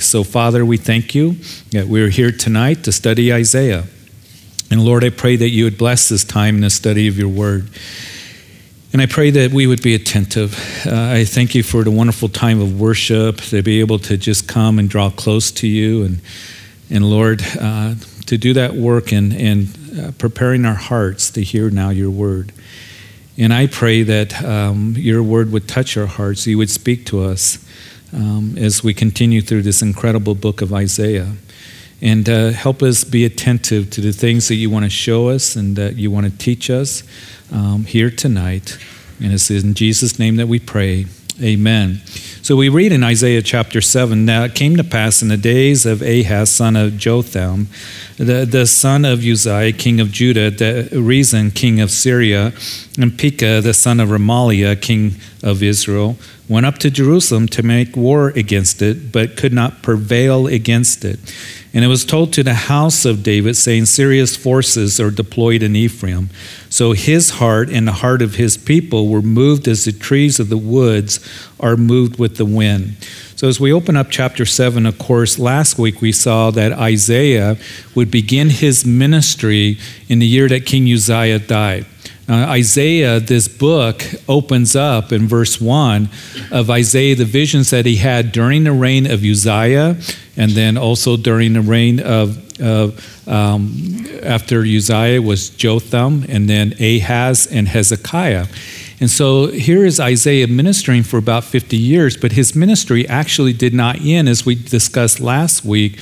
So, Father, we thank you that we're here tonight to study Isaiah. And, Lord, I pray that you would bless this time in the study of your word. And I pray that we would be attentive. I thank you for the wonderful time of worship, to be able to just come and draw close to you. And Lord, to do that work and preparing our hearts to hear now your word. And I pray that your word would touch our hearts, you would speak to us. As we continue through this incredible book of Isaiah. And help us be attentive to the things that you want to show us and that you want to teach us here tonight. And it's in Jesus' name that we pray. Amen. So we read in Isaiah chapter 7, Now it came to pass in the days of Ahaz, son of Jotham, the son of Uzziah, king of Judah, the Rezin, king of Syria, and Pekah, the son of Remaliah, king of Israel, went up to Jerusalem to make war against it, but could not prevail against it. And it was told to the house of David, saying, Serious forces are deployed in Ephraim. So his heart and the heart of his people were moved as the trees of the woods are moved with the wind. So as we open up chapter 7, of course, last week we saw that Isaiah would begin his ministry in the year that King Uzziah died. Isaiah, this book, opens up in verse 1 of Isaiah, the visions that he had during the reign of Uzziah, and then also during the reign of after Uzziah was Jotham, and then Ahaz and Hezekiah. And so here is Isaiah ministering for about 50 years, but his ministry actually did not end, as we discussed last week,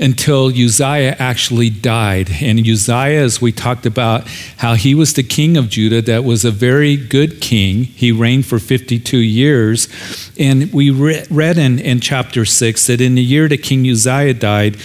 until Uzziah actually died. And Uzziah, as we talked about, how he was the king of Judah, that was a very good king. He reigned for 52 years. And we read in chapter 6 that in the year that King Uzziah died,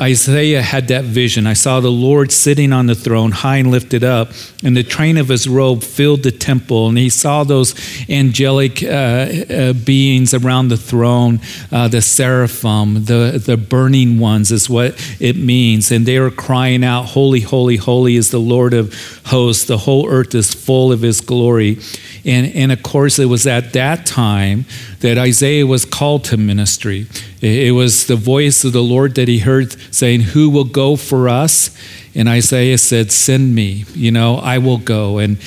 Isaiah had that vision. I saw the Lord sitting on the throne, high and lifted up, and the train of his robe filled the temple. And he saw those angelic beings around the throne, the seraphim, the burning ones is what it means. And they were crying out, Holy, holy, holy is the Lord of hosts. The whole earth is full of his glory. And of course, it was at that time that Isaiah was called to ministry. It was the voice of the Lord that he heard saying, Who will go for us? And Isaiah said, Send me, I will go. And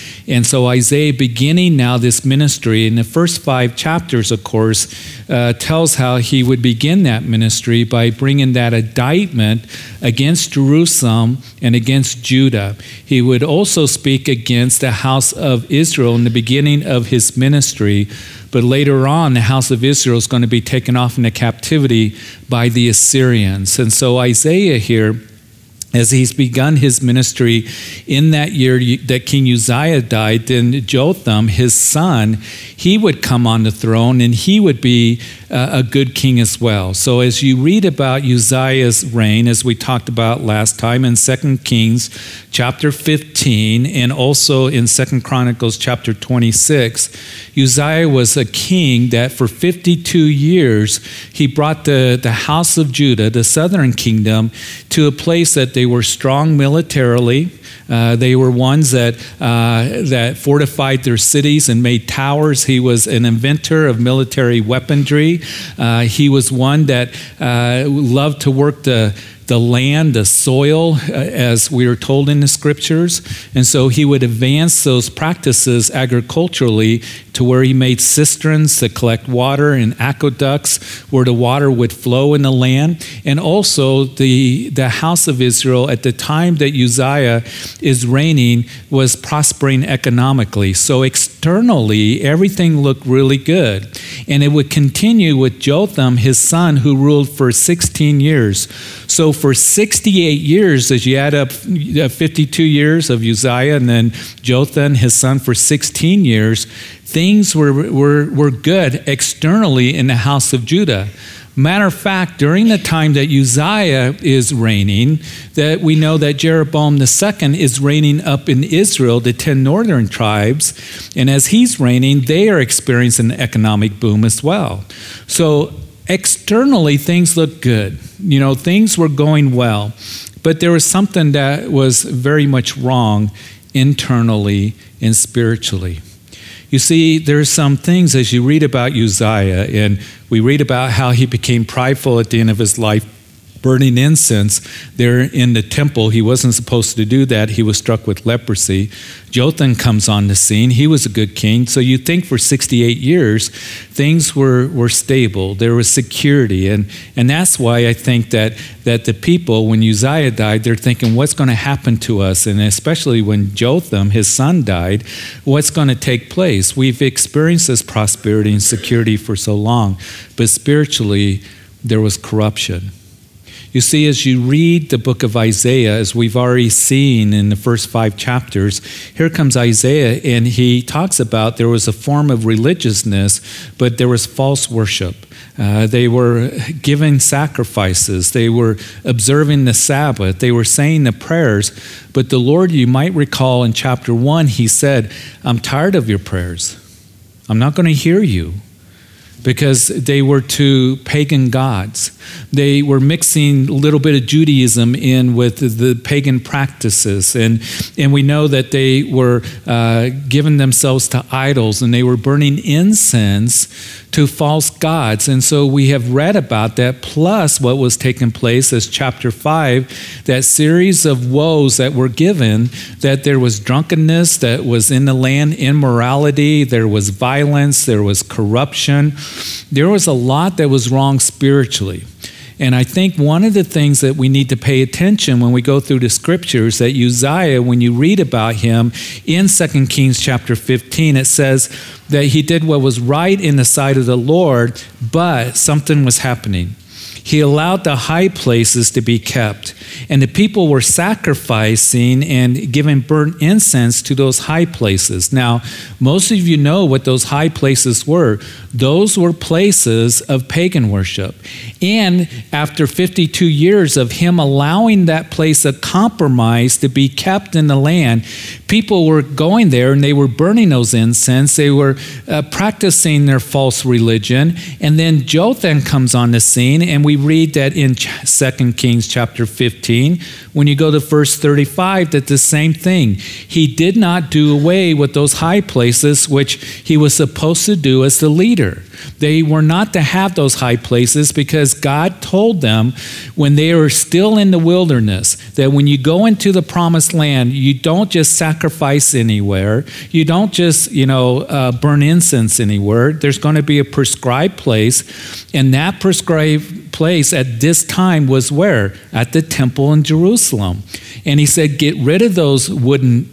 so Isaiah, beginning now this ministry, in the first 5 chapters, of course, tells how he would begin that ministry by bringing that indictment against Jerusalem and against Judah. He would also speak against the house of Israel in the beginning of his ministry. But later on, the house of Israel is going to be taken off into captivity by the Assyrians. And so Isaiah here, as he's begun his ministry in that year that King Uzziah died, then Jotham, his son, he would come on the throne and he would be a good king as well. So as you read about Uzziah's reign, as we talked about last time in 2 Kings chapter 15 and also in 2 Chronicles chapter 26, Uzziah was a king that for 52 years, he brought the house of Judah, the southern kingdom, to a place that they were strong militarily. They were ones that fortified their cities and made towers. He was an inventor of military weaponry. He was one that loved to work the land, the soil, as we are told in the scriptures. And so he would advance those practices agriculturally to where he made cisterns to collect water and aqueducts where the water would flow in the land. And also the house of Israel at the time that Uzziah is reigning was prospering economically. So externally, everything looked really good. And it would continue with Jotham, his son, who ruled for 16 years. So for 68 years, as you add up 52 years of Uzziah and then Jotham, his son, for 16 years, things were good externally in the house of Judah. Matter of fact, during the time that Uzziah is reigning, that we know that Jeroboam II is reigning up in Israel, the 10 northern tribes, and as he's reigning, they are experiencing an economic boom as well. So externally, things looked good. Things were going well, but there was something that was very much wrong internally and spiritually. You see, there's some things as you read about Uzziah, and we read about how he became prideful at the end of his life, burning incense there in the temple. He wasn't supposed to do that. He was struck with leprosy. Jotham comes on the scene. He was a good king. So you think for 68 years, things were stable. There was security. And that's why I think that the people, when Uzziah died, they're thinking, what's going to happen to us? And especially when Jotham, his son, died, what's going to take place? We've experienced this prosperity and security for so long, but spiritually, there was corruption. You see, as you read the book of Isaiah, as we've already seen in the first 5 chapters, here comes Isaiah, and he talks about there was a form of religiousness, but there was false worship. They were giving sacrifices. They were observing the Sabbath. They were saying the prayers. But the Lord, you might recall in chapter 1, he said, I'm tired of your prayers. I'm not going to hear you. Because they were to pagan gods. They were mixing a little bit of Judaism in with the pagan practices. And we know that they were giving themselves to idols, and they were burning incense to false gods. And so we have read about that, plus what was taking place as chapter 5, that series of woes that were given, that there was drunkenness that was in the land, immorality, there was violence, there was corruption. There was a lot that was wrong spiritually. And I think one of the things that we need to pay attention when we go through the scriptures, that Uzziah, when you read about him in 2 Kings chapter 15, it says that he did what was right in the sight of the Lord, but something was happening. He allowed the high places to be kept, and the people were sacrificing and giving burnt incense to those high places. Now, most of you know what those high places were. Those were places of pagan worship. And after 52 years of him allowing that place of compromise to be kept in the land, people were going there and they were burning those incense. They were practicing their false religion. And then Jotham comes on the scene, and we read that in 2 Kings chapter 15, when you go to verse 35, that the same thing. He did not do away with those high places, which he was supposed to do as the leader. They were not to have those high places because God told them when they were still in the wilderness, that when you go into the promised land, you don't just sacrifice anywhere. You don't just, burn incense anywhere. There's going to be a prescribed place, and that prescribed place at this time was where? At the temple in Jerusalem. And he said, get rid of those wooden,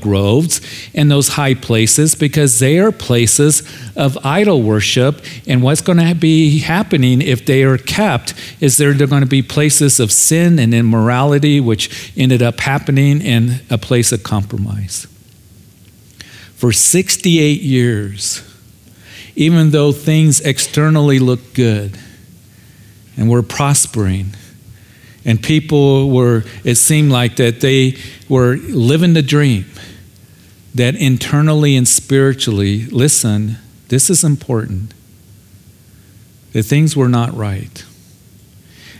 groves and those high places, because they are places of idol worship. And what's going to be happening if they are kept is there are going to be places of sin and immorality, which ended up happening in a place of compromise. For 68 years, even though things externally looked good, and we're prospering, and people were, it seemed like that they were living the dream, that internally and spiritually, listen, this is important, that things were not right.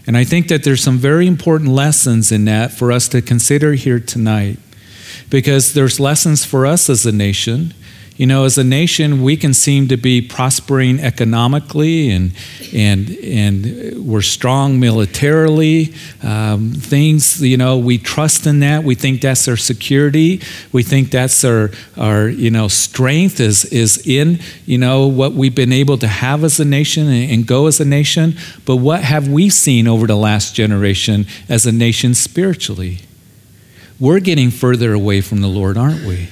And I think that there's some very important lessons in that for us to consider here tonight, because there's lessons for us as a nation. As a nation, we can seem to be prospering economically, and we're strong militarily. Things, we trust in that. We think that's our security. We think that's our strength is in, what we've been able to have as a nation and go as a nation. But what have we seen over the last generation as a nation spiritually? We're getting further away from the Lord, aren't we?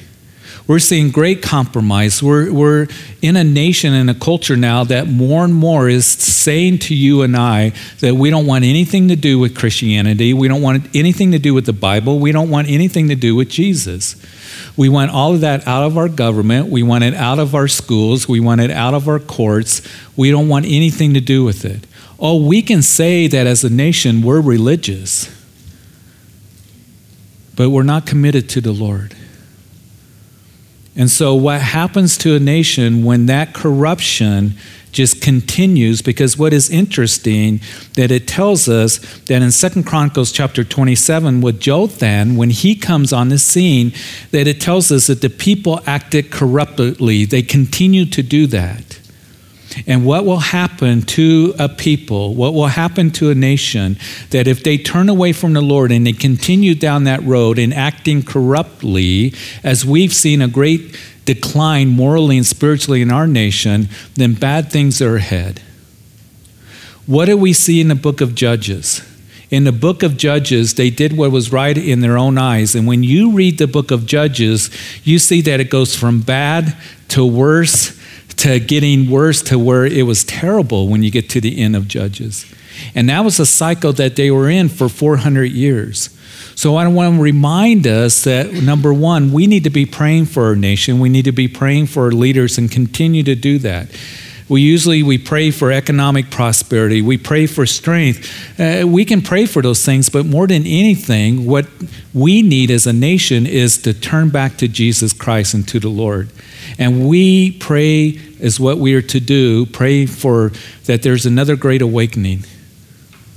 We're seeing great compromise. We're in a nation and a culture now that more and more is saying to you and I that we don't want anything to do with Christianity. We don't want anything to do with the Bible. We don't want anything to do with Jesus. We want all of that out of our government. We want it out of our schools. We want it out of our courts. We don't want anything to do with it. Oh, we can say that as a nation we're religious, but we're not committed to the Lord. And so what happens to a nation when that corruption just continues, because what is interesting that it tells us that in 2 Chronicles chapter 27 with Jotham, when he comes on the scene, that it tells us that the people acted corruptly. They continue to do that. And what will happen to a people, what will happen to a nation, that if they turn away from the Lord and they continue down that road in acting corruptly, as we've seen a great decline morally and spiritually in our nation, then bad things are ahead. What do we see in the book of Judges? In the book of Judges, they did what was right in their own eyes. And when you read the book of Judges, you see that it goes from bad to worse, to getting worse, to where it was terrible when you get to the end of Judges. And that was a cycle that they were in for 400 years. So I want to remind us that, number one, we need to be praying for our nation. We need to be praying for our leaders and continue to do that. We pray for economic prosperity. We pray for strength. We can pray for those things, but more than anything, what we need as a nation is to turn back to Jesus Christ and to the Lord. And we pray is what we are to do, pray for that there's another great awakening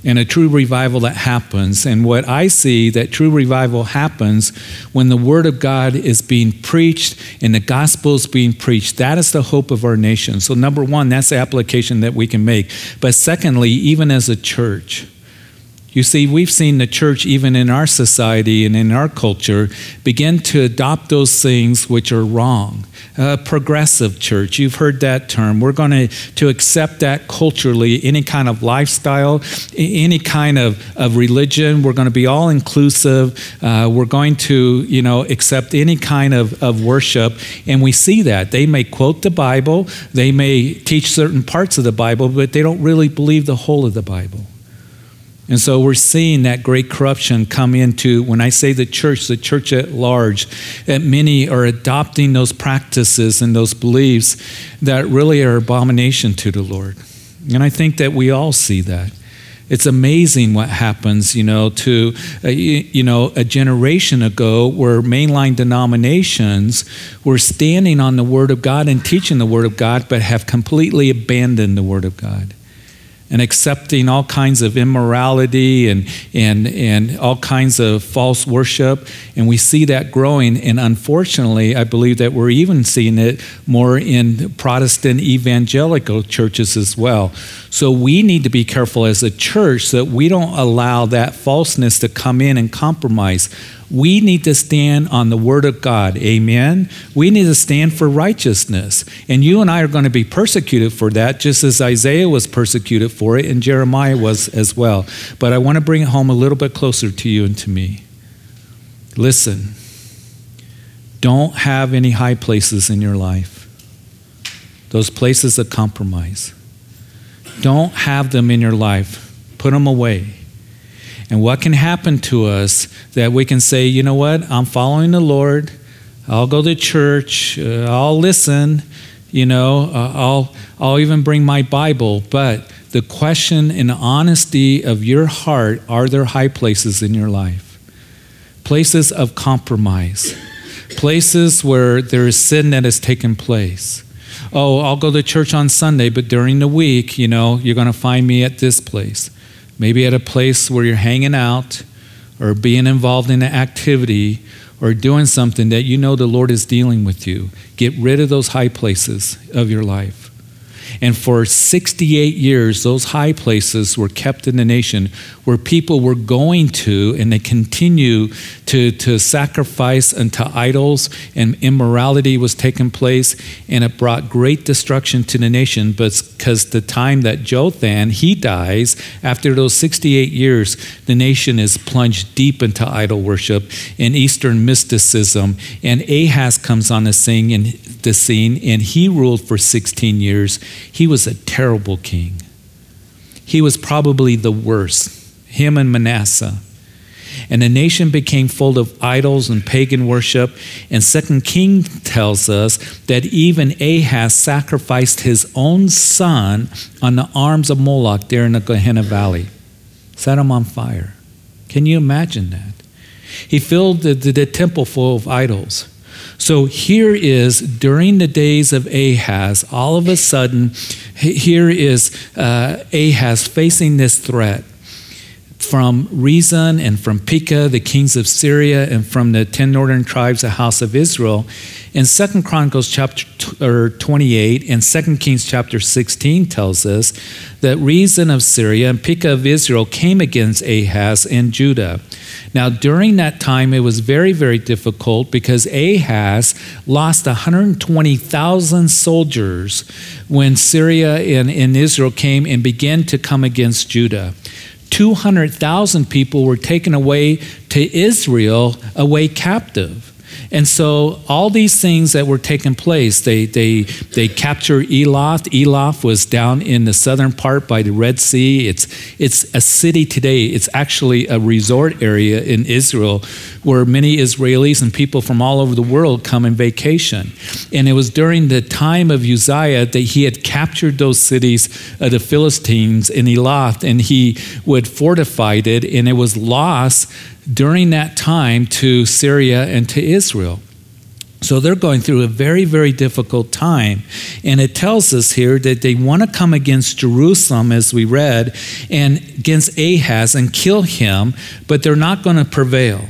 and a true revival that happens. And what I see, that true revival happens when the Word of God is being preached and the gospel is being preached. That is the hope of our nation. So number one, that's the application that we can make. But secondly, even as a church, you see, we've seen the church, even in our society and in our culture, begin to adopt those things which are wrong. Progressive church, you've heard that term. We're going to accept that culturally, any kind of lifestyle, any kind of religion. We're going to be all inclusive. We're going to, accept any kind of worship. And we see that. They may quote the Bible. They may teach certain parts of the Bible, but they don't really believe the whole of the Bible. And so we're seeing that great corruption come into, when I say the church at large, that many are adopting those practices and those beliefs that really are abomination to the Lord. And I think that we all see that. It's amazing what happens, to, a generation ago where mainline denominations were standing on the Word of God and teaching the Word of God, but have completely abandoned the Word of God, and accepting all kinds of immorality and all kinds of false worship. And we see that growing. And unfortunately, I believe that we're even seeing it more in Protestant evangelical churches as well. So we need to be careful as a church that we don't allow that falseness to come in and compromise. We need to stand on the Word of God. Amen? We need to stand for righteousness. And you and I are going to be persecuted for that, just as Isaiah was persecuted for it and Jeremiah was as well. But I want to bring it home a little bit closer to you and to me. Listen, don't have any high places in your life. Those places of compromise. Don't have them in your life. Put them away. And what can happen to us that we can say, you know what, I'm following the Lord, I'll go to church, I'll listen, I'll even bring my Bible. But the question and the honesty of your heart, are there high places in your life? Places of compromise, places where there is sin that has taken place. Oh, I'll go to church on Sunday, but during the week, you're going to find me at this place. Maybe at a place where you're hanging out or being involved in an activity or doing something that the Lord is dealing with you. Get rid of those high places of your life. And for 68 years, those high places were kept in the nation where people were going to, and they continue to sacrifice unto idols, and immorality was taking place, and it brought great destruction to the nation, because the time that Jotham, he dies, after those 68 years, the nation is plunged deep into idol worship and Eastern mysticism, and Ahaz comes on the scene, and he ruled for 16 years. He was a terrible king. He was probably the worst, him and Manasseh. And the nation became full of idols and pagan worship. And 2 Kings tells us that even Ahaz sacrificed his own son on the arms of Moloch there in the Gehenna Valley. Set him on fire. Can you imagine that? He filled the temple full of idols. So here is, during the days of Ahaz, all of a sudden, here is Ahaz facing this threat from Rezin and from Pekah, the kings of Syria, and from the 10 northern tribes, the house of Israel. In 2 Chronicles chapter 28 and 2 Kings chapter 16 tells us that Rezin of Syria and Pekah of Israel came against Ahaz and Judah. Now, during that time, it was very, very difficult because Ahaz lost 120,000 soldiers when Syria and Israel came and began to come against Judah. 200,000 people were taken away to Israel, away captive. And so all these things that were taking place, they captured Eloth. Eloth was down in the southern part by the Red Sea. It's a city today. It's actually a resort area in Israel where many Israelis and people from all over the world come and vacation. And it was during the time of Uzziah that he had captured those cities of the Philistines in Eloth, and he would fortify it, and it was lost during that time to Syria and to Israel. So they're going through a very, very difficult time. And it tells us here that they want to come against Jerusalem, as we read, and against Ahaz and kill him, but they're not going to prevail.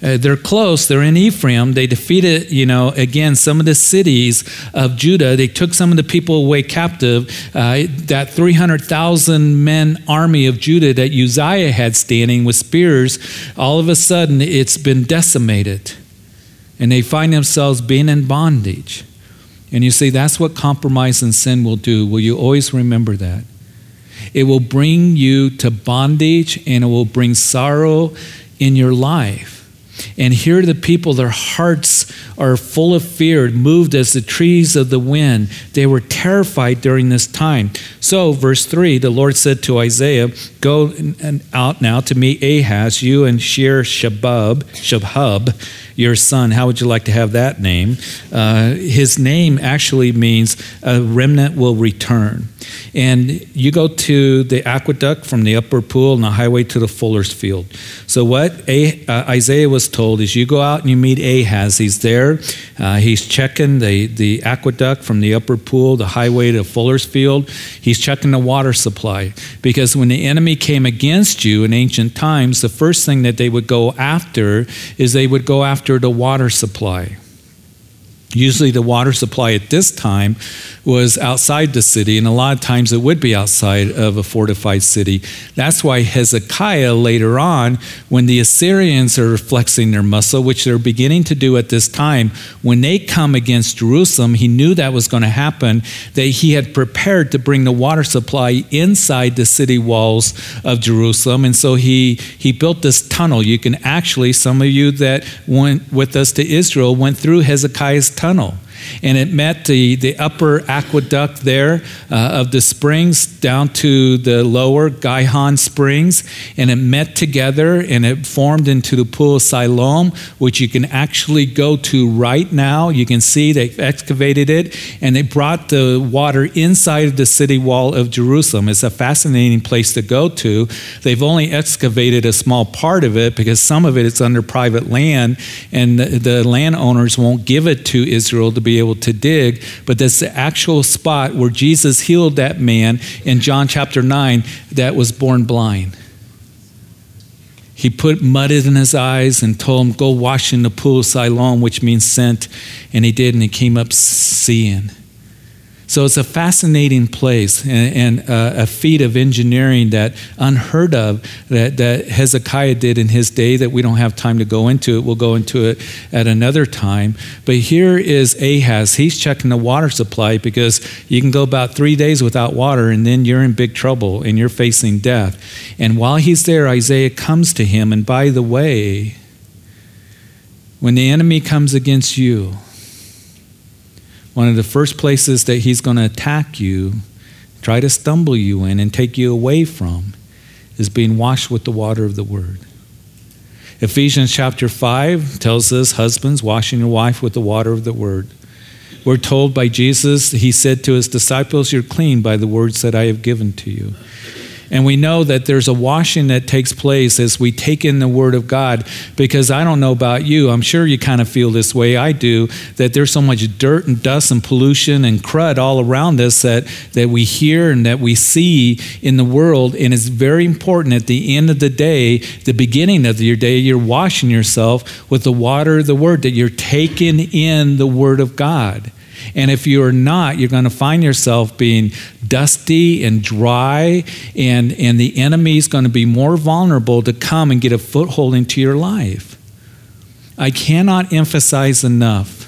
They're close. They're in Ephraim. They defeated, again, some of the cities of Judah. They took some of the people away captive. That 300,000 men army of Judah that Uzziah had standing with spears, all of a sudden it's been decimated. And they find themselves being in bondage. And you see, that's what compromise and sin will do. Will you always remember that? It will bring you to bondage, and it will bring sorrow in your life. And here are the people, their hearts are full of fear, moved as the trees of the wind. They were terrified during this time. So, verse 3, the Lord said to Isaiah, "Go out now to meet Ahaz, you and Shear-Shabub, your son." How would you like to have that name? His name actually means a remnant will return. And you go to the aqueduct from the upper pool and the highway to the fuller's field. So what Isaiah was told is you go out and you meet Ahaz. He's there. He's checking the aqueduct from the upper pool, the highway to the fuller's field. He's checking the water supply. Because when the enemy came against you in ancient times, the first thing that they would go after is they would go after the water supply. Usually the water supply at this time was outside the city, and a lot of times it would be outside of a fortified city. That's why Hezekiah later on, when the Assyrians are flexing their muscle, which they're beginning to do at this time, when they come against Jerusalem, he knew that was going to happen, that he had prepared to bring the water supply inside the city walls of Jerusalem. And so he built this tunnel. You can actually, some of you that went with us to Israel went through Hezekiah's tunnel. And it met the upper aqueduct there of the springs down to the lower Gihon Springs, and it met together and it formed into the Pool of Siloam, which you can actually go to right now. You can see they've excavated it, and they brought the water inside of the city wall of Jerusalem. It's a fascinating place to go to. They've only excavated a small part of it because some of it is under private land, and the landowners won't give it to Israel to be able to dig, but that's the actual spot where Jesus healed that man in John chapter 9 that was born blind. He put mud in his eyes and told him, "Go wash in the Pool of Siloam," which means sent, and he did, and he came up seeing. So it's a fascinating place and a feat of engineering that unheard of that Hezekiah did in his day that we don't have time to go into it. We'll go into it at another time. But here is Ahaz. He's checking the water supply because you can go about 3 days without water and then you're in big trouble and you're facing death. And while he's there, Isaiah comes to him. And by the way, when the enemy comes against you, one of the first places that he's going to attack you, try to stumble you in and take you away from, is being washed with the water of the word. Ephesians chapter 5 tells us, husbands, washing your wife with the water of the word. We're told by Jesus, he said to his disciples, "You're clean by the words that I have given to you." And we know that there's a washing that takes place as we take in the Word of God, because I don't know about you, I'm sure you kind of feel this way, I do, that there's so much dirt and dust and pollution and crud all around us that we hear and that we see in the world. And it's very important at the end of the day, the beginning of your day, you're washing yourself with the water of the Word, that you're taking in the Word of God. And if you're not, you're going to find yourself being dusty and dry, and the enemy is going to be more vulnerable to come and get a foothold into your life. I cannot emphasize enough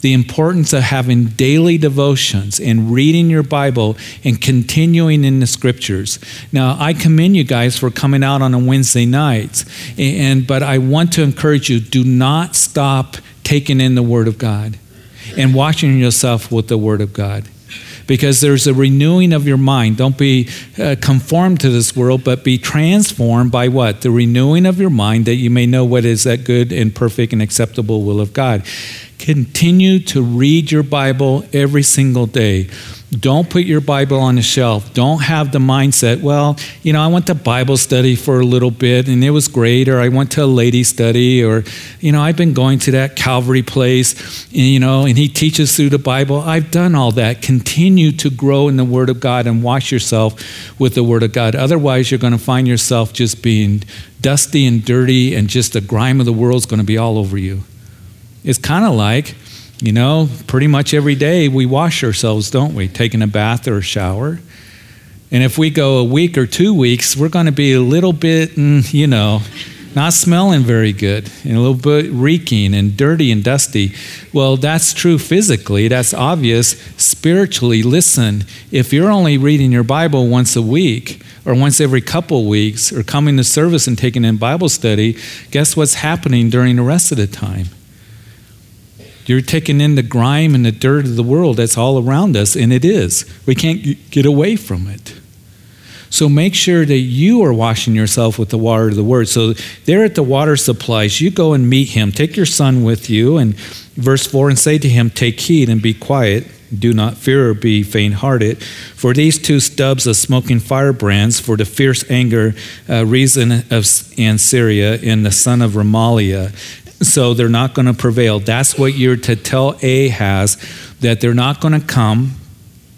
the importance of having daily devotions and reading your Bible and continuing in the Scriptures. Now, I commend you guys for coming out on a Wednesday night, but I want to encourage you, do not stop taking in the Word of God and washing yourself with the Word of God, because there's a renewing of your mind. Don't be conformed to this world, but be transformed by what? The renewing of your mind, that you may know what is that good and perfect and acceptable will of God. Continue to read your Bible every single day. Don't put your Bible on the shelf. Don't have the mindset, well, you know, I went to Bible study for a little bit and it was great, or I went to a lady study, or, you know, I've been going to that Calvary place, and, you know, and he teaches through the Bible. I've done all that. Continue to grow in the Word of God and wash yourself with the Word of God. Otherwise, you're going to find yourself just being dusty and dirty, and just the grime of the world's going to be all over you. It's kind of like, you know, pretty much every day we wash ourselves, don't we? Taking a bath or a shower. And if we go a week or 2 weeks, we're going to be a little bit, you know, not smelling very good, and a little bit reeking and dirty and dusty. Well, that's true physically. That's obvious. Spiritually, listen, if you're only reading your Bible once a week, or once every couple weeks, or coming to service and taking in Bible study, guess what's happening during the rest of the time? You're taking in the grime and the dirt of the world that's all around us, and it is. We can't get away from it. So make sure that you are washing yourself with the water of the Word. So there at the water supplies, you go and meet him. Take your son with you, and verse 4, and say to him, take heed and be quiet. Do not fear or be faint-hearted. For these two stubs of smoking firebrands, for the fierce anger, Rezin and Syria, and the son of Remaliah. So they're not going to prevail. That's what you're to tell Ahaz, that they're not going to come.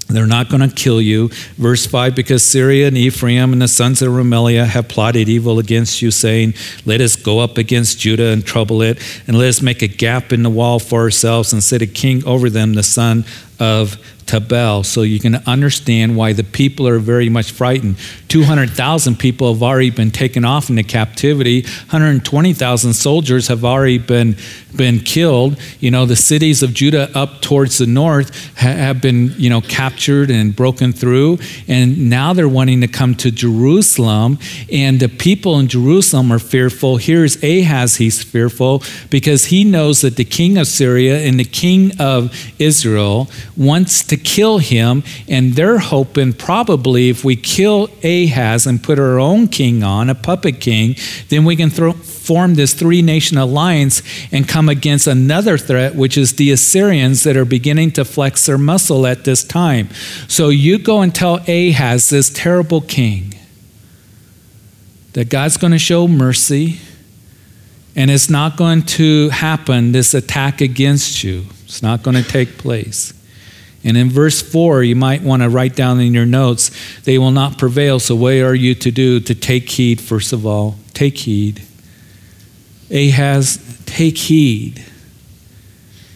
They're not going to kill you. Verse 5, because Syria and Ephraim and the sons of Remaliah have plotted evil against you, saying, let us go up against Judah and trouble it, and let us make a gap in the wall for ourselves and set a king over them, the son of Tabel. So you can understand why the people are very much frightened. 200,000 people have already been taken off into captivity. 120,000 soldiers have already been killed. You know, the cities of Judah up towards the north have been, you know, captured and broken through. And now they're wanting to come to Jerusalem. And the people in Jerusalem are fearful. Here's Ahaz, he's fearful because he knows that the king of Syria and the king of Israel wants to kill him, and they're hoping probably if we kill Ahaz and put our own king on, a puppet king, then we can form this three-nation alliance and come against another threat, which is the Assyrians that are beginning to flex their muscle at this time. So you go and tell Ahaz, this terrible king, that God's going to show mercy, and it's not going to happen, this attack against you. It's not going to take place. And in verse 4, you might want to write down in your notes, they will not prevail, so what are you to do? To take heed, first of all. Take heed. Ahaz, take heed.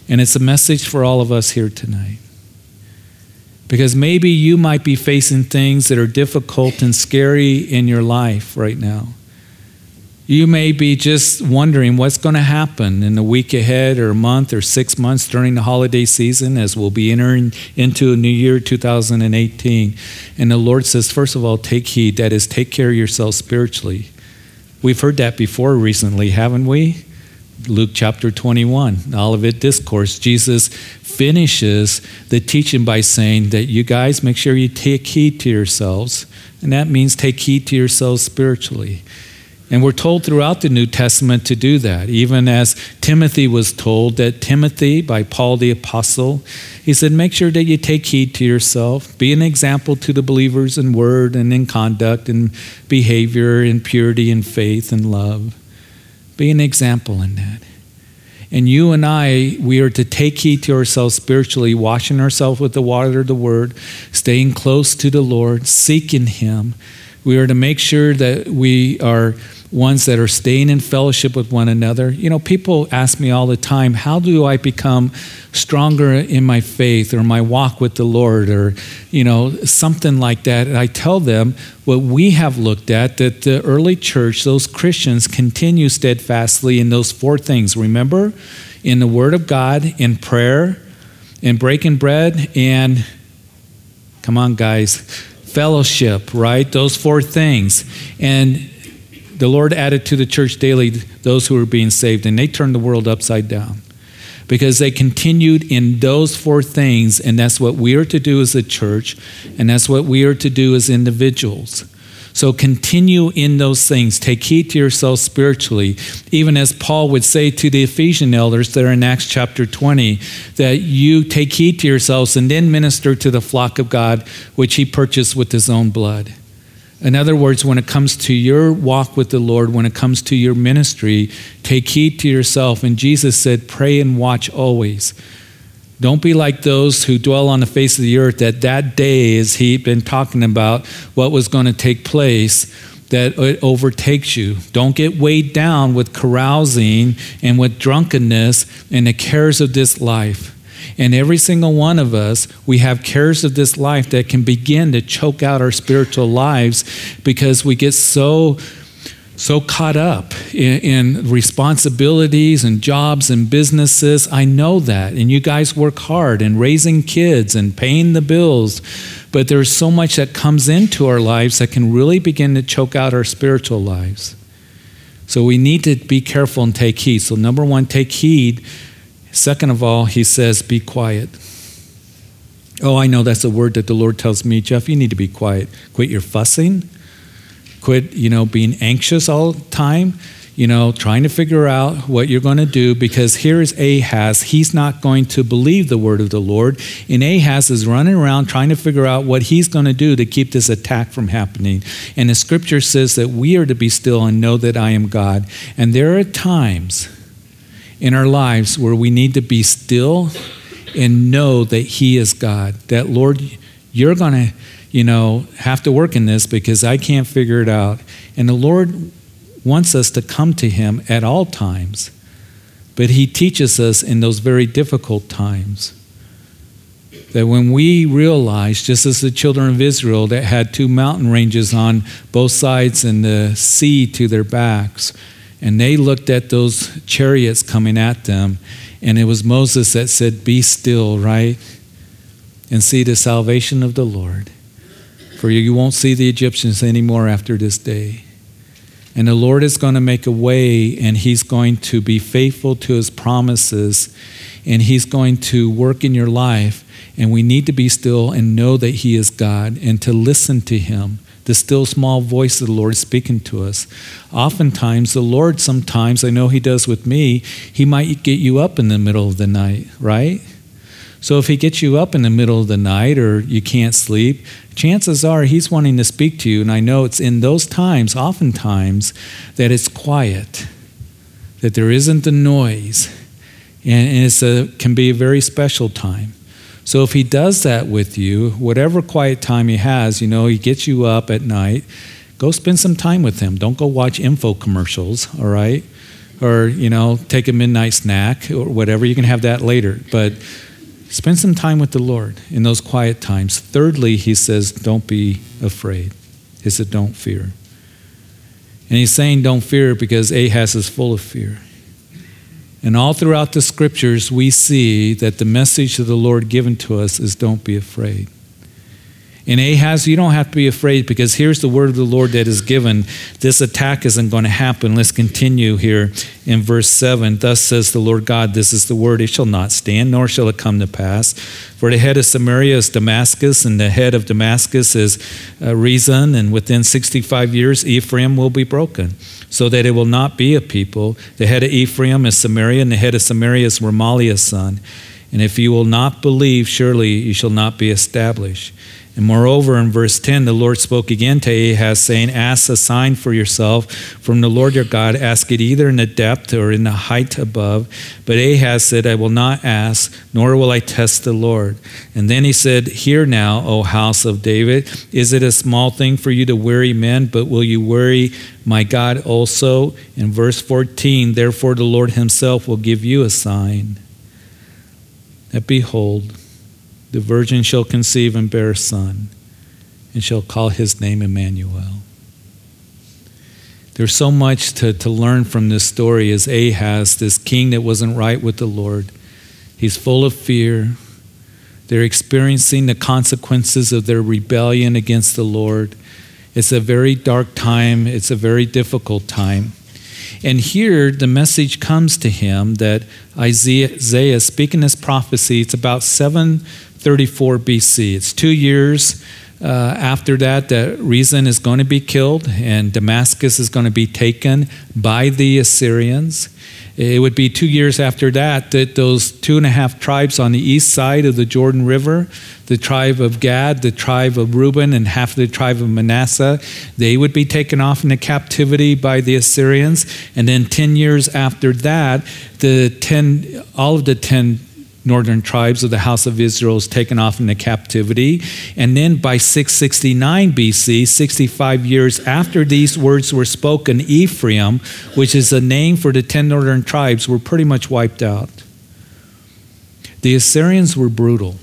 And it's a message for all of us here tonight. Because maybe you might be facing things that are difficult and scary in your life right now. You may be just wondering what's going to happen in the week ahead, or a month, or 6 months during the holiday season as we'll be entering into a new year, 2018. And the Lord says, first of all, take heed. That is, take care of yourself spiritually. We've heard that before recently, haven't we? Luke chapter 21, the Olivet Discourse. Jesus finishes the teaching by saying that you guys make sure you take heed to yourselves. And that means take heed to yourselves spiritually. And we're told throughout the New Testament to do that, even as Timothy was told that Timothy, by Paul the Apostle, he said, make sure that you take heed to yourself, be an example to the believers in word and in conduct and behavior and purity and faith and love. Be an example in that. And you and I, we are to take heed to ourselves spiritually, washing ourselves with the water of the word, staying close to the Lord, seeking him. We are to make sure that we are ones that are staying in fellowship with one another. You know, people ask me all the time, how do I become stronger in my faith or my walk with the Lord or, you know, something like that? And I tell them what we have looked at, that the early church, those Christians continue steadfastly in those four things. Remember, in the Word of God, in prayer, in breaking bread, and, come on guys, fellowship, right? Those four things. And the Lord added to the church daily those who were being saved, and they turned the world upside down because they continued in those four things, and that's what we are to do as a church, and that's what we are to do as individuals. So continue in those things. Take heed to yourself spiritually, even as Paul would say to the Ephesian elders there in Acts chapter 20, that you take heed to yourselves and then minister to the flock of God, which he purchased with his own blood. In other words, when it comes to your walk with the Lord, when it comes to your ministry, take heed to yourself. And Jesus said, pray and watch always. Don't be like those who dwell on the face of the earth, that day, as he'd been talking about what was going to take place, that it overtakes you. Don't get weighed down with carousing and with drunkenness and the cares of this life. And every single one of us, we have cares of this life that can begin to choke out our spiritual lives because we get so caught up in responsibilities and jobs and businesses. I know that. And you guys work hard and raising kids and paying the bills. But there's so much that comes into our lives that can really begin to choke out our spiritual lives. So we need to be careful and take heed. So number one, take heed. Second of all, he says, be quiet. Oh, I know that's a word that the Lord tells me, Jeff, you need to be quiet. Quit your fussing. Quit, being anxious all the time, trying to figure out what you're going to do, because here is Ahaz. He's not going to believe the word of the Lord. And Ahaz is running around trying to figure out what he's going to do to keep this attack from happening. And the scripture says that we are to be still and know that I am God. And there are times in our lives where we need to be still and know that he is God, that Lord, you're going to, have to work in this because I can't figure it out. And the Lord wants us to come to him at all times, but he teaches us in those very difficult times that when we realize, just as the children of Israel that had two mountain ranges on both sides and the sea to their backs, and they looked at those chariots coming at them, and it was Moses that said, be still, right? And see the salvation of the Lord. For you won't see the Egyptians anymore after this day. And the Lord is going to make a way, and he's going to be faithful to his promises, and he's going to work in your life. And we need to be still and know that he is God and to listen to him. The still small voice of the Lord speaking to us. Oftentimes, the Lord sometimes, I know he does with me, he might get you up in the middle of the night, right? So if he gets you up in the middle of the night or you can't sleep, chances are he's wanting to speak to you. And I know it's in those times, oftentimes, that it's quiet, that there isn't the noise. And it can be a very special time. So if he does that with you, whatever quiet time he has, he gets you up at night, go spend some time with him. Don't go watch info commercials, all right? Or, take a midnight snack or whatever. You can have that later. But spend some time with the Lord in those quiet times. Thirdly, he says, don't be afraid. He said, don't fear. And he's saying don't fear because Ahaz is full of fear. And all throughout the scriptures, we see that the message of the Lord given to us is don't be afraid. And Ahaz, you don't have to be afraid, because here's the word of the Lord that is given. This attack isn't going to happen. Let's continue here in verse 7. Thus says the Lord God, this is the word, it shall not stand, nor shall it come to pass. For the head of Samaria is Damascus, and the head of Damascus is Rezin, and within 65 years Ephraim will be broken, so that it will not be a people. The head of Ephraim is Samaria, and the head of Samaria is Remaliah's son. And if you will not believe, surely you shall not be established. And moreover, in verse 10, the Lord spoke again to Ahaz, saying, ask a sign for yourself from the Lord your God. Ask it either in the depth or in the height above. But Ahaz said, I will not ask, nor will I test the Lord. And then he said, hear now, O house of David, is it a small thing for you to weary men, but will you weary my God also? In verse 14, therefore the Lord himself will give you a sign, that behold, the virgin shall conceive and bear a son, and shall call his name Emmanuel. There's so much to learn from this story as Ahaz, this king that wasn't right with the Lord. He's full of fear. They're experiencing the consequences of their rebellion against the Lord. It's a very dark time. It's a very difficult time. And here the message comes to him that Isaiah, speaking this prophecy, it's about 734 BC. It's 2 years after that Rezin is going to be killed and Damascus is going to be taken by the Assyrians. It would be 2 years after that those 2.5 tribes on the east side of the Jordan River, the tribe of Gad, the tribe of Reuben, and half of the tribe of Manasseh, they would be taken off into captivity by the Assyrians. And then 10 years after that, all of the 10 northern tribes of the house of Israel is taken off into captivity. And then by 669 BC, 65 years after these words were spoken, Ephraim, which is a name for the 10 northern tribes, were pretty much wiped out. The Assyrians were brutal.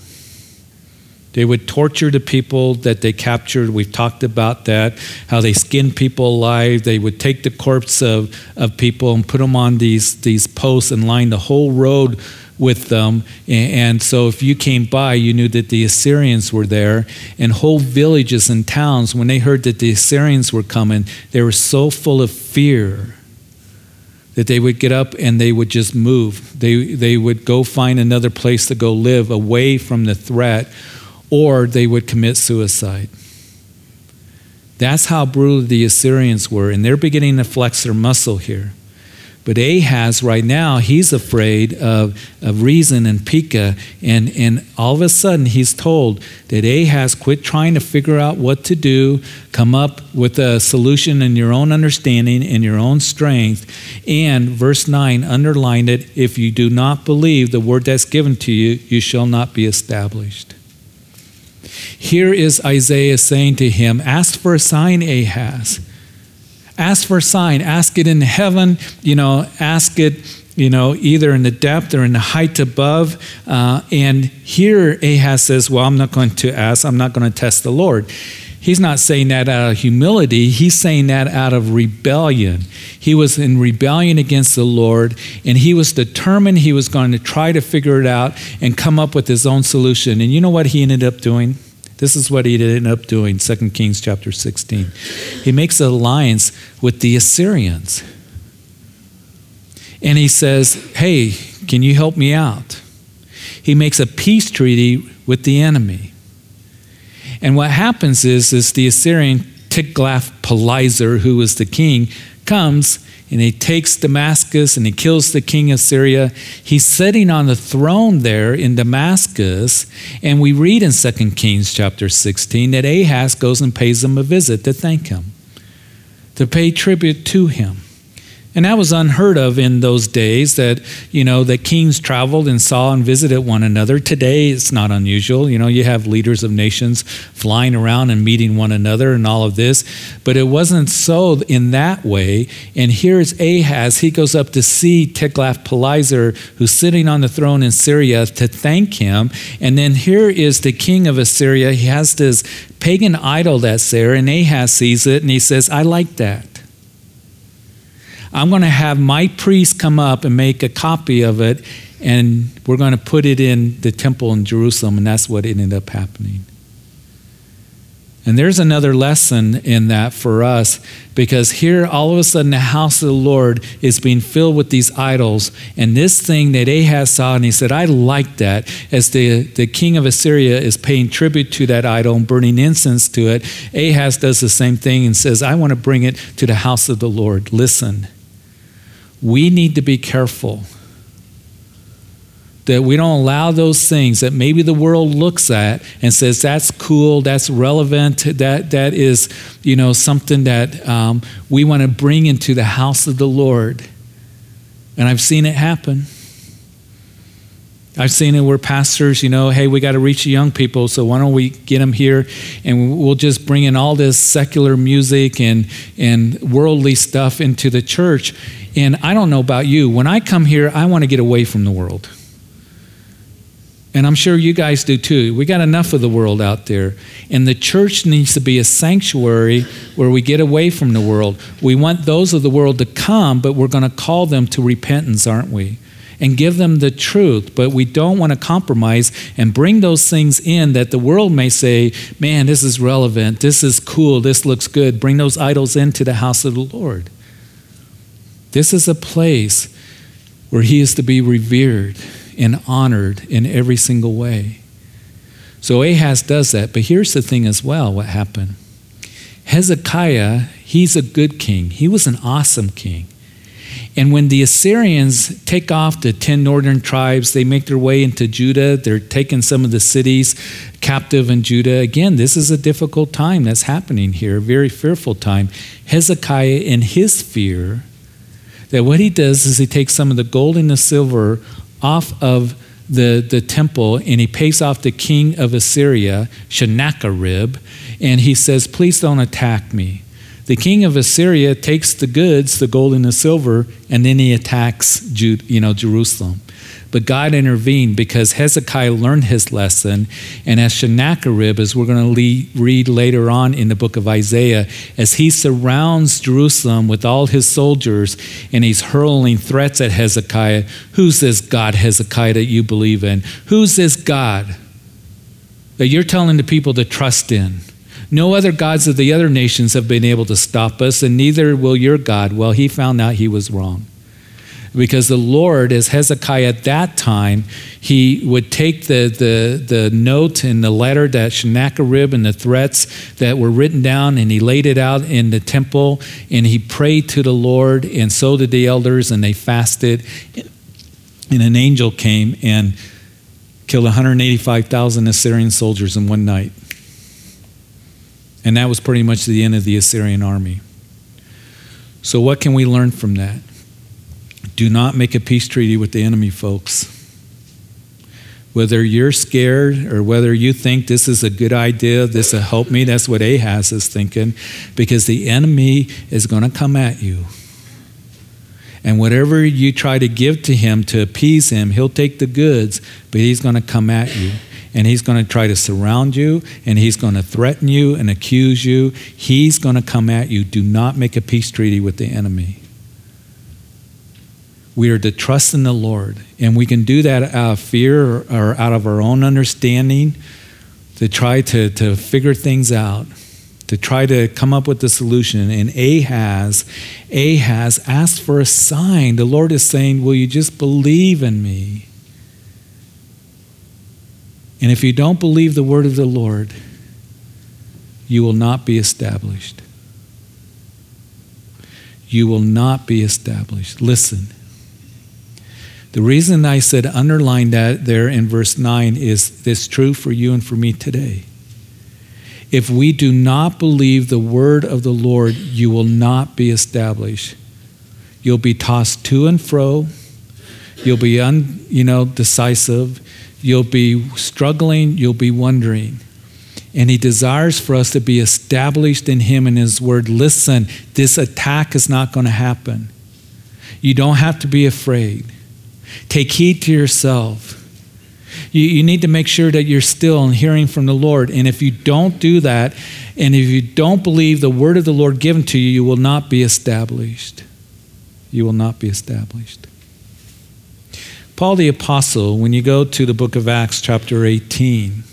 They would torture the people that they captured. We've talked about that, how they skinned people alive. They would take the corpse of people and put them on these posts and line the whole road with them. And so if you came by, you knew that the Assyrians were there. And whole villages and towns, when they heard that the Assyrians were coming, they were so full of fear that they would get up and they would just move. They would go find another place to go live away from the threat, or they would commit suicide. That's how brutal the Assyrians were, and they're beginning to flex their muscle here. But Ahaz right now, he's afraid of Rezin and Pekah. And all of a sudden, he's told that Ahaz, quit trying to figure out what to do. Come up with a solution in your own understanding, in your own strength. And verse 9, underline it, if you do not believe the word that's given to you, you shall not be established. Here is Isaiah saying to him, ask for a sign, Ahaz. Ask for a sign, ask it in heaven, ask it, either in the depth or in the height above. And here Ahaz says, well, I'm not going to ask, I'm not going to test the Lord. He's not saying that out of humility, he's saying that out of rebellion. He was in rebellion against the Lord, and he was determined he was going to try to figure it out and come up with his own solution. And you know what he ended up doing? This is what he ended up doing, 2 Kings chapter 16. He makes an alliance with the Assyrians. And he says, hey, can you help me out? He makes a peace treaty with the enemy. And what happens is the Assyrian Tiglath-Pileser, who was the king, comes and he takes Damascus and he kills the king of Syria. He's sitting on the throne there in Damascus, and we read in 2 Kings chapter 16 that Ahaz goes and pays him a visit to thank him, to pay tribute to him. And that was unheard of in those days that, the kings traveled and saw and visited one another. Today, it's not unusual. You have leaders of nations flying around and meeting one another and all of this. But it wasn't so in that way. And here's Ahaz. He goes up to see Tiglath-Pileser, who's sitting on the throne in Syria, to thank him. And then here is the king of Assyria. He has this pagan idol that's there, and Ahaz sees it, and he says, I like that. I'm going to have my priest come up and make a copy of it, and we're going to put it in the temple in Jerusalem, and that's what ended up happening. And there's another lesson in that for us, because here all of a sudden the house of the Lord is being filled with these idols. And this thing that Ahaz saw, and he said, I like that, as the king of Assyria is paying tribute to that idol and burning incense to it. Ahaz does the same thing and says, I want to bring it to the house of the Lord. Listen, we need to be careful that we don't allow those things that maybe the world looks at and says, that's cool, that's relevant, that is, you know, something that we want to bring into the house of the Lord. And I've seen it happen. I've seen it where pastors, you know, hey, we got to reach the young people, so why don't we get them here, and we'll just bring in all this secular music and worldly stuff into the church. And I don't know about you, when I come here, I want to get away from the world. And I'm sure you guys do too. We got enough of the world out there. And the church needs to be a sanctuary where we get away from the world. We want those of the world to come, but we're going to call them to repentance, aren't we? And give them the truth, but we don't want to compromise and bring those things in that the world may say, man, this is relevant, this is cool, this looks good. Bring those idols into the house of the Lord. This is a place where he is to be revered and honored in every single way. So Ahaz does that, but here's the thing as well, what happened. Hezekiah, he's a good king. He was an awesome king. And when the Assyrians take off the 10 northern tribes, they make their way into Judah, they're taking some of the cities captive in Judah. Again, this is a difficult time that's happening here, a very fearful time. Hezekiah, in his fear, that what he does is he takes some of the gold and the silver off of the temple, and he pays off the king of Assyria, Sennacherib, and he says, please don't attack me. The king of Assyria takes the goods, the gold and the silver, and then he attacks Jerusalem. But God intervened because Hezekiah learned his lesson, and as Sennacherib, as we're going to read later on in the book of Isaiah, as he surrounds Jerusalem with all his soldiers and he's hurling threats at Hezekiah, who's this God, Hezekiah, that you believe in? Who's this God that you're telling the people to trust in? No other gods of the other nations have been able to stop us, and neither will your God. Well, he found out he was wrong. Because the Lord, as Hezekiah at that time, he would take the note and the letter that Sennacherib and the threats that were written down, and he laid it out in the temple, and he prayed to the Lord, and so did the elders, and they fasted. And an angel came and killed 185,000 Assyrian soldiers in one night. And that was pretty much the end of the Assyrian army. So what can we learn from that? Do not make a peace treaty with the enemy, folks. Whether you're scared or whether you think this is a good idea, this will help me, that's what Ahaz is thinking, because the enemy is going to come at you. And whatever you try to give to him to appease him, he'll take the goods, but he's going to come at you. And he's going to try to surround you, and he's going to threaten you and accuse you. He's going to come at you. Do not make a peace treaty with the enemy. We are to trust in the Lord, and we can do that out of fear or out of our own understanding to try to figure things out, to try to come up with the solution. And Ahaz asked for a sign. The Lord is saying, will you just believe in me? And if you don't believe the word of the Lord, you will not be established. You will not be established. Listen. The reason I said underline that there in verse 9 is this true for you and for me today. If we do not believe the word of the Lord, you will not be established. You'll be tossed to and fro. You'll be decisive. You'll be struggling. You'll be wondering. And he desires for us to be established in him and his word. Listen, this attack is not going to happen. You don't have to be afraid. Take heed to yourself. You need to make sure that you're still and hearing from the Lord. And if you don't do that, and if you don't believe the word of the Lord given to you, you will not be established. You will not be established. Paul the Apostle, when you go to the book of Acts chapter 18,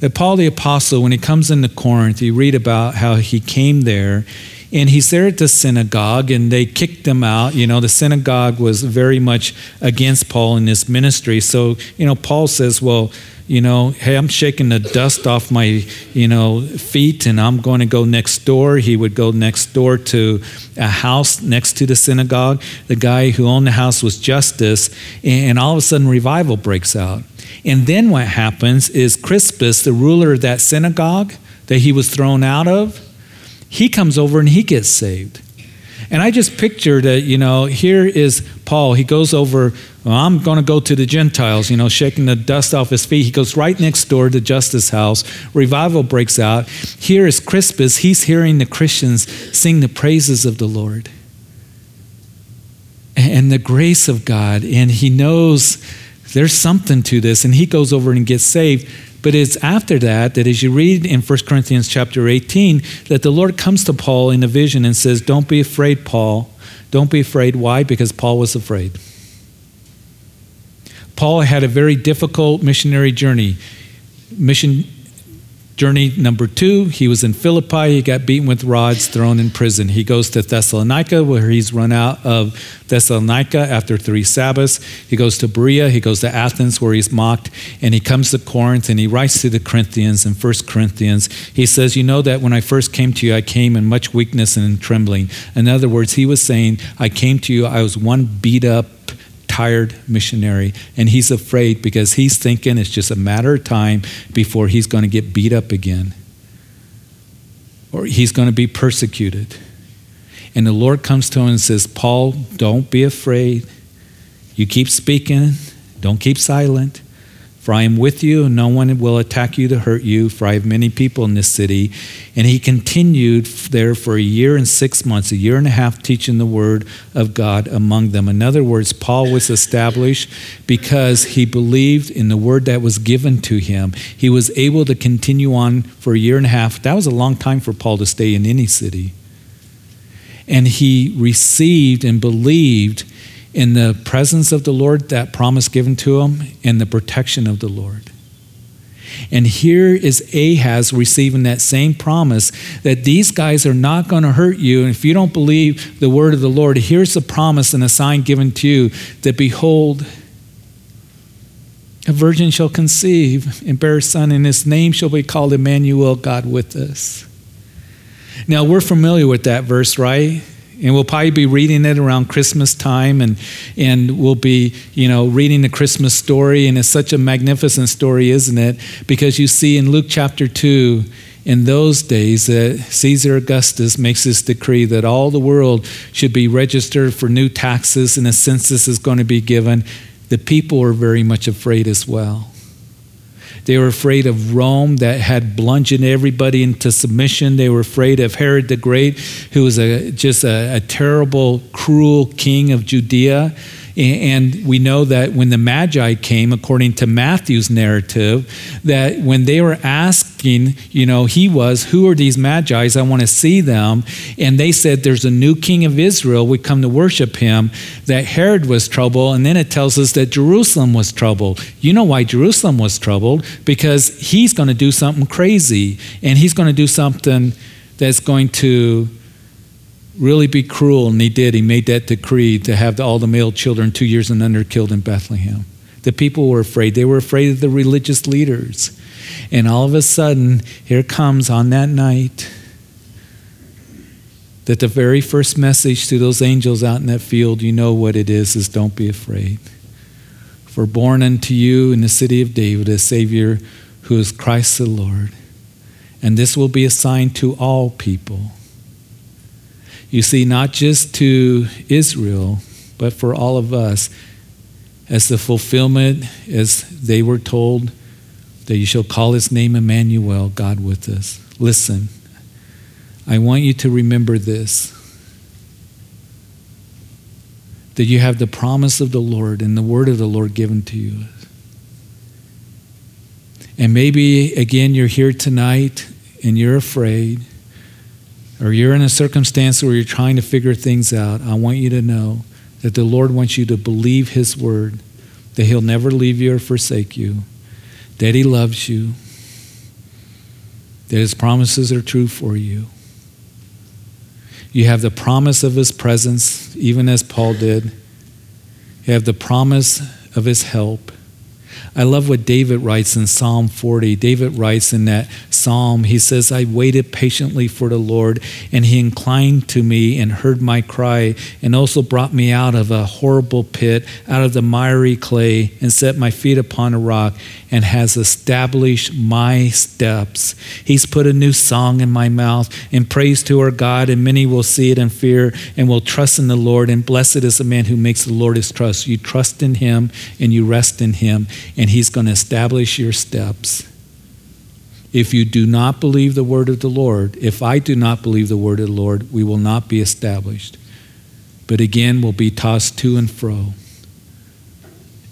that Paul the Apostle, when he comes into Corinth, you read about how he came there, and he's there at the synagogue, and they kicked him out. You know, the synagogue was very much against Paul in his ministry. So, you know, Paul says, well, you know, hey, I'm shaking the dust off my, you know, feet, and I'm going to go next door. He would go next door to a house next to the synagogue. The guy who owned the house was Justus, and all of a sudden revival breaks out. And then what happens is Crispus, the ruler of that synagogue that he was thrown out of, he comes over and he gets saved. And I just picture that, you know, here is Paul. He goes over, well, I'm going to go to the Gentiles, you know, shaking the dust off his feet. He goes right next door to Justus' house. Revival breaks out. Here is Crispus. He's hearing the Christians sing the praises of the Lord and the grace of God. And he knows there's something to this. And he goes over and gets saved. But it's after that, that as you read in 1 Corinthians chapter 18, that the Lord comes to Paul in a vision and says, don't be afraid, Paul. Don't be afraid. Why? Because Paul was afraid. Paul had a very difficult missionary journey. Mission journey number 2, he was in Philippi. He got beaten with rods, thrown in prison. He goes to Thessalonica, where he's run out of Thessalonica after 3 Sabbaths. He goes to Berea. He goes to Athens, where he's mocked. And he comes to Corinth, and he writes to the Corinthians in 1 Corinthians. He says, you know that when I first came to you, I came in much weakness and in trembling. In other words, he was saying, I came to you, I was one beat up, tired missionary, and he's afraid because he's thinking it's just a matter of time before he's going to get beat up again or he's going to be persecuted. And the Lord comes to him and says, Paul, don't be afraid. You keep speaking, don't keep silent. For I am with you, and no one will attack you to hurt you, for I have many people in this city. And he continued there for a year and 6 months, a year and a half, teaching the word of God among them. In other words, Paul was established because he believed in the word that was given to him. He was able to continue on for a year and a half. That was a long time for Paul to stay in any city. And he received and believed in the presence of the Lord, that promise given to him, and the protection of the Lord. And here is Ahaz receiving that same promise that these guys are not going to hurt you. And if you don't believe the word of the Lord, here's the promise and a sign given to you that behold, a virgin shall conceive and bear a son, and his name shall be called Emmanuel, God with us. Now, we're familiar with that verse, right? And we'll probably be reading it around Christmas time, and we'll be, you know, reading the Christmas story, and it's such a magnificent story, isn't it? Because you see in Luke chapter 2, in those days, that Caesar Augustus makes this decree that all the world should be registered for new taxes, and a census is going to be given. The people are very much afraid as well. They were afraid of Rome that had bludgeoned everybody into submission. They were afraid of Herod the Great, who was just a terrible, cruel king of Judea. And we know that when the Magi came, according to Matthew's narrative, that when they were asking, you know, who are these Magi? I want to see them. And they said, there's a new king of Israel. We come to worship him. That Herod was troubled. And then it tells us that Jerusalem was troubled. You know why Jerusalem was troubled? Because he's going to do something crazy. And he's going to do something that's going to really be cruel, and he did. He made that decree to have all the male children 2 years and under killed in Bethlehem. The people were afraid. They were afraid of the religious leaders. And all of a sudden, here comes on that night that the very first message to those angels out in that field, you know what it is don't be afraid. For born unto you in the city of David a Savior who is Christ the Lord. And this will be a sign to all people. You see, not just to Israel, but for all of us, as the fulfillment, as they were told, that you shall call his name Emmanuel, God with us. Listen, I want you to remember this, that you have the promise of the Lord and the word of the Lord given to you. And maybe, again, you're here tonight and you're afraid, or you're in a circumstance where you're trying to figure things out. I want you to know that the Lord wants you to believe his word, that he'll never leave you or forsake you, that he loves you, that his promises are true for you. You have the promise of his presence, even as Paul did. You have the promise of his help. I love what David writes in Psalm 40. David writes in that psalm, he says, I waited patiently for the Lord, and he inclined to me and heard my cry, and also brought me out of a horrible pit, out of the miry clay, and set my feet upon a rock, and has established my steps. He's put a new song in my mouth, and praise to our God, and many will see it and fear, and will trust in the Lord, and blessed is the man who makes the Lord his trust. You trust in him, and you rest in him, and he's going to establish your steps. If you do not believe the word of the Lord, if I do not believe the word of the Lord, we will not be established. But again, we'll be tossed to and fro.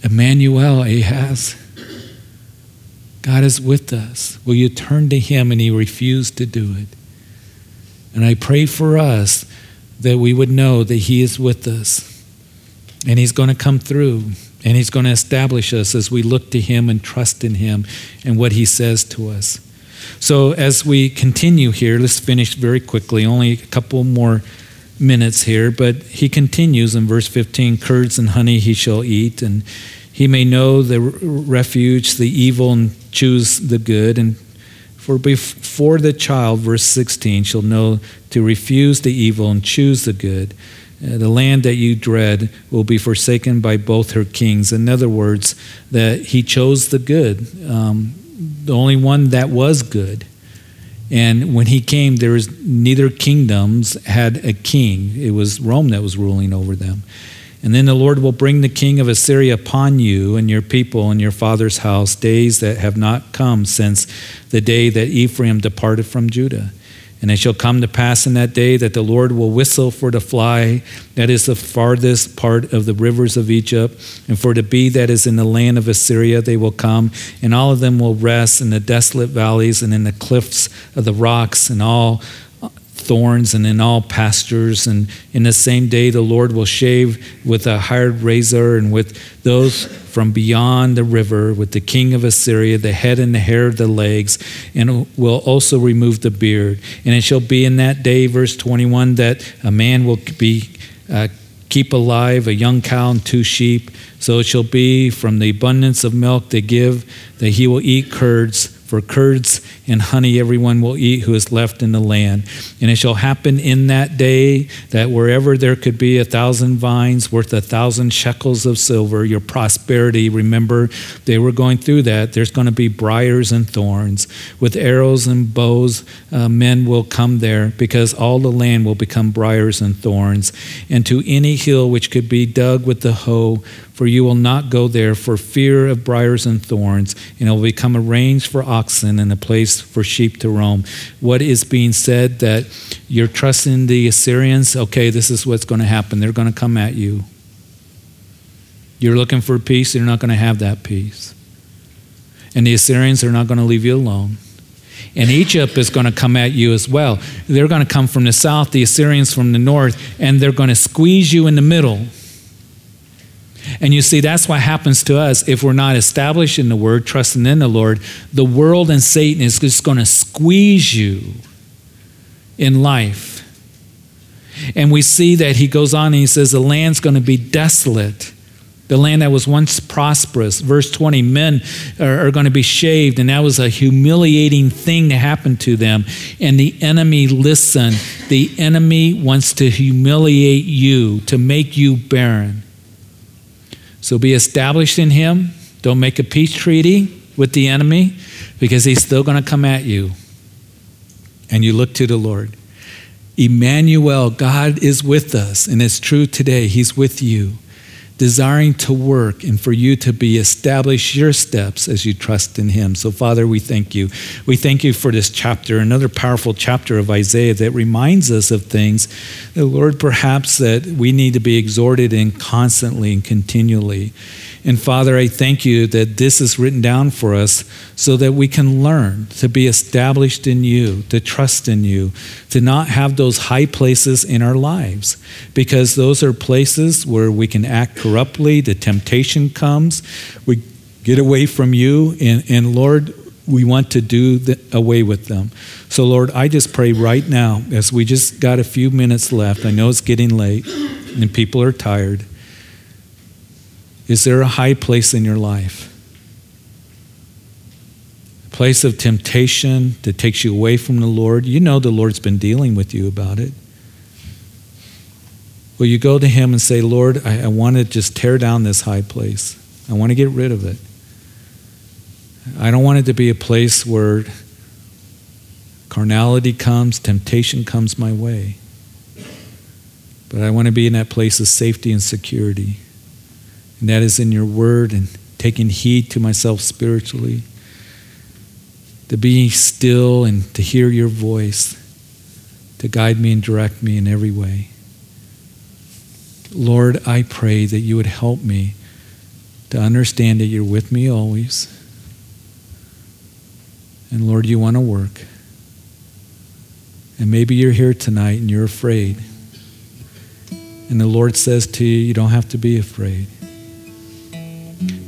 Emmanuel, Ahaz, God is with us. Will you turn to him? And he refused to do it. And I pray for us that we would know that he is with us. And he's going to come through. And he's going to establish us as we look to him and trust in him and what he says to us. So as we continue here, let's finish very quickly, only a couple more minutes here. But he continues in verse 15, curds and honey he shall eat, and he may know the refuge, the evil, and choose the good. And for before the child, verse 16, shall know to refuse the evil and choose the good. The land that you dread will be forsaken by both her kings. In other words, that he chose the good, the only one that was good. And when he came, there was neither kingdoms had a king. It was Rome that was ruling over them. And then the Lord will bring the king of Assyria upon you and your people and your father's house, days that have not come since the day that Ephraim departed from Judah. And it shall come to pass in that day that the Lord will whistle for the fly that is the farthest part of the rivers of Egypt, and for the bee that is in the land of Assyria. They will come, and all of them will rest in the desolate valleys and in the cliffs of the rocks and all thorns and in all pastures. And in the same day the Lord will shave with a hired razor, and with those from beyond the river, with the king of Assyria, the head and the hair of the legs, and will also remove the beard. And it shall be in that day, verse 21, that a man will be keep alive a young cow and two sheep. So it shall be from the abundance of milk they give that he will eat curds. For curds and honey everyone will eat who is left in the land. And it shall happen in that day that wherever there could be 1,000 vines worth 1,000 shekels of silver, your prosperity, remember, they were going through that. There's going to be briars and thorns. With arrows and bows, men will come there, because all the land will become briars and thorns. And to any hill which could be dug with the hoe, for you will not go there for fear of briars and thorns, and it will become a range for oxen and a place for sheep to roam. What is being said, that you're trusting the Assyrians? Okay, this is what's going to happen. They're going to come at you. You're looking for peace, you're not going to have that peace. And the Assyrians are not going to leave you alone. And Egypt is going to come at you as well. They're going to come from the south, the Assyrians from the north, and they're going to squeeze you in the middle. And you see, that's what happens to us if we're not established in the word, trusting in the Lord. The world and Satan is just going to squeeze you in life. And we see that he goes on and he says, the land's going to be desolate. The land that was once prosperous. Verse 20, men are going to be shaved, and that was a humiliating thing to happen to them. And the enemy, listen, the enemy wants to humiliate you, to make you barren. So be established in him. Don't make a peace treaty with the enemy, because he's still going to come at you. And you look to the Lord. Emmanuel, God is with us, and it's true today. He's with you, desiring to work and for you to be established your steps as you trust in him. So Father, we thank you. We thank you for this chapter, another powerful chapter of Isaiah that reminds us of things, Lord, perhaps that we need to be exhorted in constantly and continually. And Father, I thank you that this is written down for us so that we can learn to be established in you, to trust in you, to not have those high places in our lives, because those are places where we can act corruptly, the temptation comes, we get away from you, and Lord, We want to do away with them. So, Lord, I just pray right now, as we just got a few minutes left, I know it's getting late and people are tired. Is there a high place in your life? A place of temptation that takes you away from the Lord? You know the Lord's been dealing with you about it. Will you go to him and say, Lord, I want to just tear down this high place. I want to get rid of it. I don't want it to be a place where carnality comes, temptation comes my way. But I want to be in that place of safety and security. And that is in your word and taking heed to myself spiritually. To be still and to hear your voice. To guide me and direct me in every way. Lord, I pray that you would help me to understand that you're with me always. And Lord, you want to work. And maybe you're here tonight and you're afraid. And the Lord says to you, you don't have to be afraid.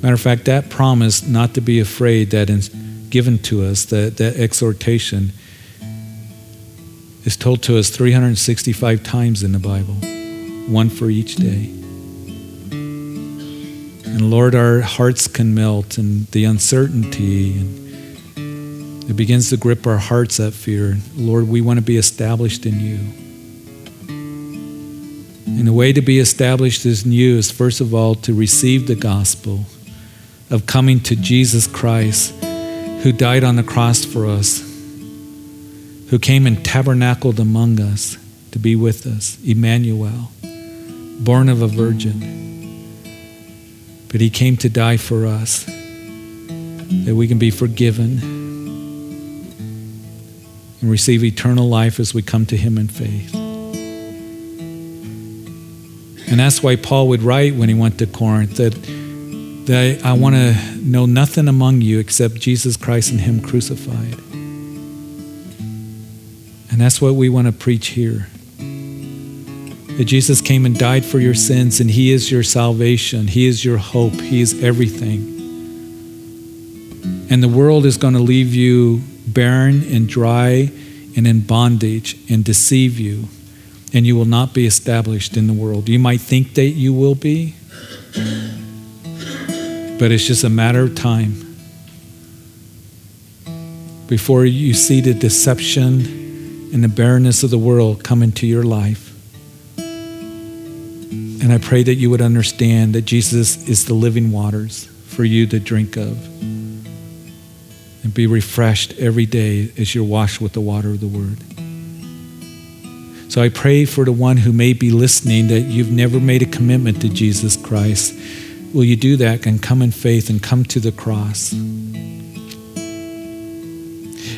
Matter of fact, that promise not to be afraid that is given to us, that exhortation, is told to us 365 times in the Bible. One for each day. And Lord, our hearts can melt, and the uncertainty, and it begins to grip our hearts, that fear. Lord, we want to be established in you. And the way to be established in you is, first of all, to receive the gospel of coming to Jesus Christ, who died on the cross for us, who came and tabernacled among us to be with us, Emmanuel, born of a virgin. But he came to die for us, that we can be forgiven and receive eternal life as we come to him in faith. And that's why Paul would write when he went to Corinth that I want to know nothing among you except Jesus Christ and him crucified. And that's what we want to preach here. That Jesus came and died for your sins, and he is your salvation. He is your hope. He is everything. And the world is going to leave you barren and dry and in bondage and deceive you, and you will not be established in the world. You might think that you will be, but it's just a matter of time before you see the deception and the barrenness of the world come into your life. And I pray that you would understand that Jesus is the living waters for you to drink of and be refreshed every day as you're washed with the water of the Word. So I pray for the one who may be listening that you've never made a commitment to Jesus Christ. Will you do that and come in faith and come to the cross?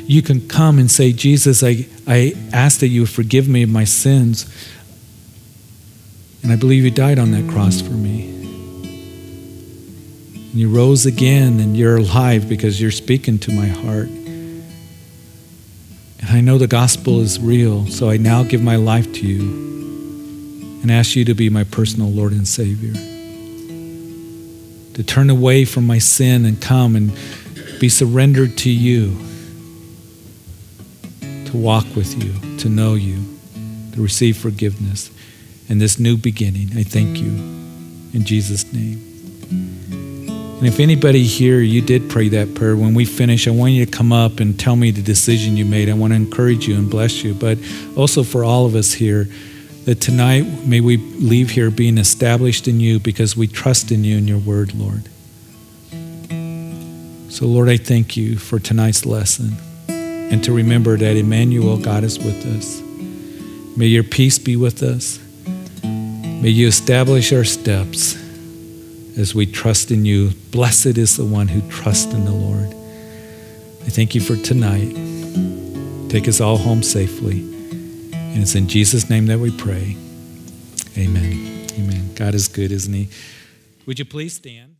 You can come and say, Jesus, I ask that you would forgive me of my sins. And I believe you died on that cross for me. And you rose again, and you're alive because you're speaking to my heart. And I know the gospel is real, so I now give my life to you and ask you to be my personal Lord and Savior. To turn away from my sin and come and be surrendered to you. To walk with you, to know you, to receive forgiveness. And this new beginning, I thank you in Jesus' name. And if anybody here, you did pray that prayer, when we finish, I want you to come up and tell me the decision you made. I want to encourage you and bless you. But also for all of us here, that tonight may we leave here being established in you because we trust in you and your word, Lord. So, Lord, I thank you for tonight's lesson and to remember that Emmanuel, God, is with us. May your peace be with us. May you establish our steps as we trust in you. Blessed is the one who trusts in the Lord. I thank you for tonight. Take us all home safely. And it's in Jesus' name that we pray. Amen. Amen. God is good, isn't he? Would you please stand?